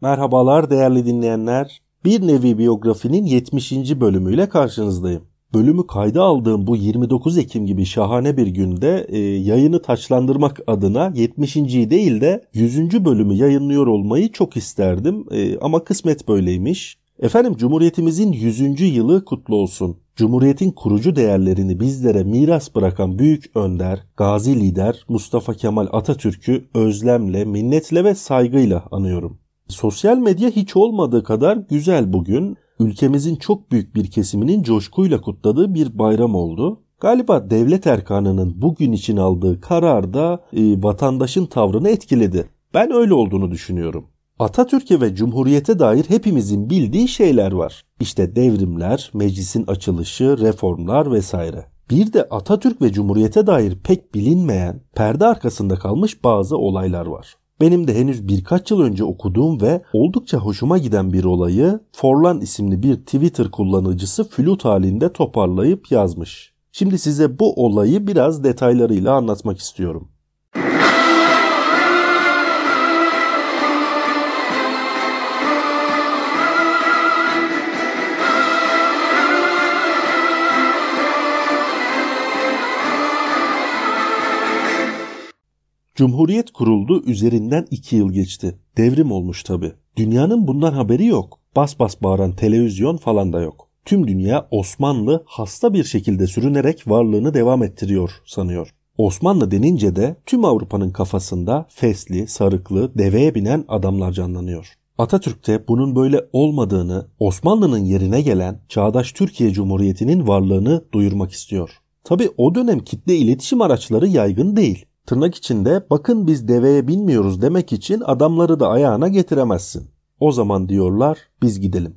Merhabalar değerli dinleyenler. Bir nevi biyografinin 70. bölümüyle karşınızdayım. Bölümü kayda aldığım bu 29 Ekim gibi şahane bir günde yayını taçlandırmak adına 70. değil de 100. bölümü yayınlıyor olmayı çok isterdim ama kısmet böyleymiş. Efendim Cumhuriyetimizin 100. yılı kutlu olsun. Cumhuriyetin kurucu değerlerini bizlere miras bırakan büyük önder, gazi lider Mustafa Kemal Atatürk'ü özlemle, minnetle ve saygıyla anıyorum. Sosyal medya hiç olmadığı kadar güzel bugün. Ülkemizin çok büyük bir kesiminin coşkuyla kutladığı bir bayram oldu. Galiba devlet erkanının bugün için aldığı karar da vatandaşın tavrını etkiledi. Ben öyle olduğunu düşünüyorum. Atatürk'e ve Cumhuriyet'e dair hepimizin bildiği şeyler var. İşte devrimler, meclisin açılışı, reformlar vesaire. Bir de Atatürk ve Cumhuriyet'e dair pek bilinmeyen, perde arkasında kalmış bazı olaylar var. Benim de henüz birkaç yıl önce okuduğum ve oldukça hoşuma giden bir olayı Forlan isimli bir Twitter kullanıcısı flüt halinde toparlayıp yazmış. Şimdi size bu olayı biraz detaylarıyla anlatmak istiyorum. Cumhuriyet kuruldu, üzerinden 2 yıl geçti. Devrim olmuş tabii. Dünyanın bundan haberi yok. Bas bas bağıran televizyon falan da yok. Tüm dünya Osmanlı hasta bir şekilde sürünerek varlığını devam ettiriyor sanıyor. Osmanlı denince de tüm Avrupa'nın kafasında fesli, sarıklı, deveye binen adamlar canlanıyor. Atatürk de bunun böyle olmadığını, Osmanlı'nın yerine gelen çağdaş Türkiye Cumhuriyeti'nin varlığını duyurmak istiyor. Tabii o dönem kitle iletişim araçları yaygın değil. Tırnak içinde bakın biz deveye binmiyoruz demek için adamları da ayağına getiremezsin. O zaman diyorlar biz gidelim.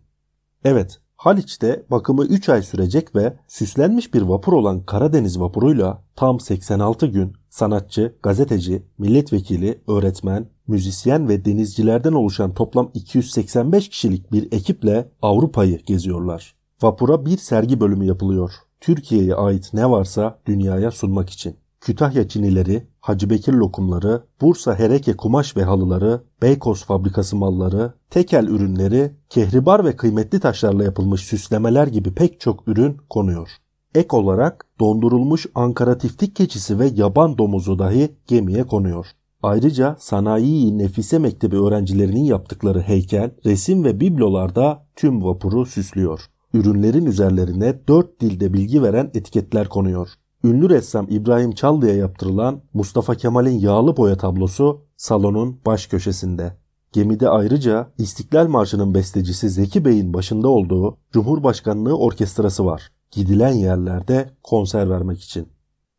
Evet, Haliç'te bakımı 3 ay sürecek ve süslenmiş bir vapur olan Karadeniz vapuruyla tam 86 gün sanatçı, gazeteci, milletvekili, öğretmen, müzisyen ve denizcilerden oluşan toplam 285 kişilik bir ekiple Avrupa'yı geziyorlar. Vapura bir sergi bölümü yapılıyor. Türkiye'ye ait ne varsa dünyaya sunmak için. Kütahya Çinileri, Hacı Bekir lokumları, Bursa Hereke kumaş ve halıları, Beykoz Fabrikası malları, Tekel ürünleri, kehribar ve kıymetli taşlarla yapılmış süslemeler gibi pek çok ürün konuyor. Ek olarak dondurulmuş Ankara Tiftik Keçisi ve yaban domuzu dahi gemiye konuyor. Ayrıca Sanayi Nefise Mektebi öğrencilerinin yaptıkları heykel, resim ve biblolar da tüm vapuru süslüyor. Ürünlerin üzerlerine 4 dilde bilgi veren etiketler konuyor. Ünlü ressam İbrahim Çallı'ya yaptırılan Mustafa Kemal'in yağlı boya tablosu salonun baş köşesinde. Gemide ayrıca İstiklal Marşı'nın bestecisi Zeki Bey'in başında olduğu Cumhurbaşkanlığı Orkestrası var. Gidilen yerlerde konser vermek için.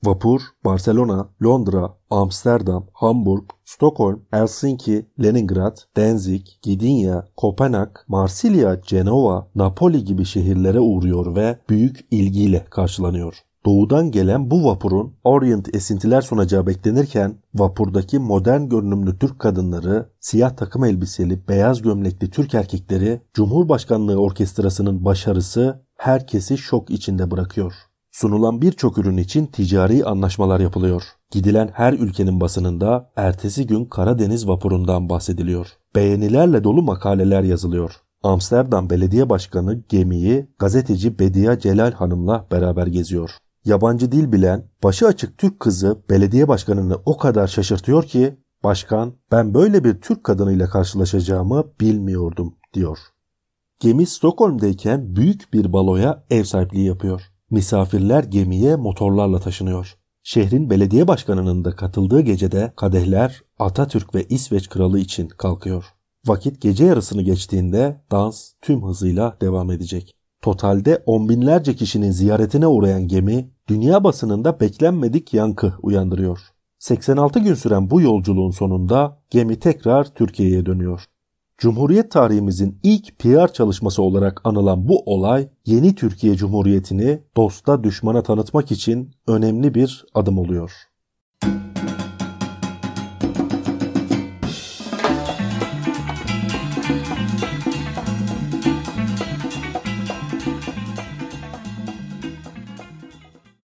Vapur, Barcelona, Londra, Amsterdam, Hamburg, Stockholm, Helsinki, Leningrad, Danzig, Gdynia, Kopenhag, Marsilya, Cenova, Napoli gibi şehirlere uğruyor ve büyük ilgiyle karşılanıyor. Doğudan gelen bu vapurun Orient esintiler sunacağı beklenirken vapurdaki modern görünümlü Türk kadınları, siyah takım elbiseli, beyaz gömlekli Türk erkekleri, Cumhurbaşkanlığı Orkestrası'nın başarısı herkesi şok içinde bırakıyor. Sunulan birçok ürün için ticari anlaşmalar yapılıyor. Gidilen her ülkenin basınında ertesi gün Karadeniz vapurundan bahsediliyor. Beğenilerle dolu makaleler yazılıyor. Amsterdam Belediye Başkanı gemiyi gazeteci Bediye Celal Hanım'la beraber geziyor. Yabancı dil bilen, başı açık Türk kızı belediye başkanını o kadar şaşırtıyor ki başkan ben böyle bir Türk kadınıyla karşılaşacağımı bilmiyordum diyor. Gemi Stockholm'deyken büyük bir baloya ev sahipliği yapıyor. Misafirler gemiye motorlarla taşınıyor. Şehrin belediye başkanının da katıldığı gecede kadehler Atatürk ve İsveç kralı için kalkıyor. Vakit gece yarısını geçtiğinde dans tüm hızıyla devam edecek. Totalde on binlerce kişinin ziyaretine uğrayan gemi, dünya basınında beklenmedik yankı uyandırıyor. 86 gün süren bu yolculuğun sonunda gemi tekrar Türkiye'ye dönüyor. Cumhuriyet tarihimizin ilk PR çalışması olarak anılan bu olay, yeni Türkiye Cumhuriyeti'ni dosta düşmana tanıtmak için önemli bir adım oluyor.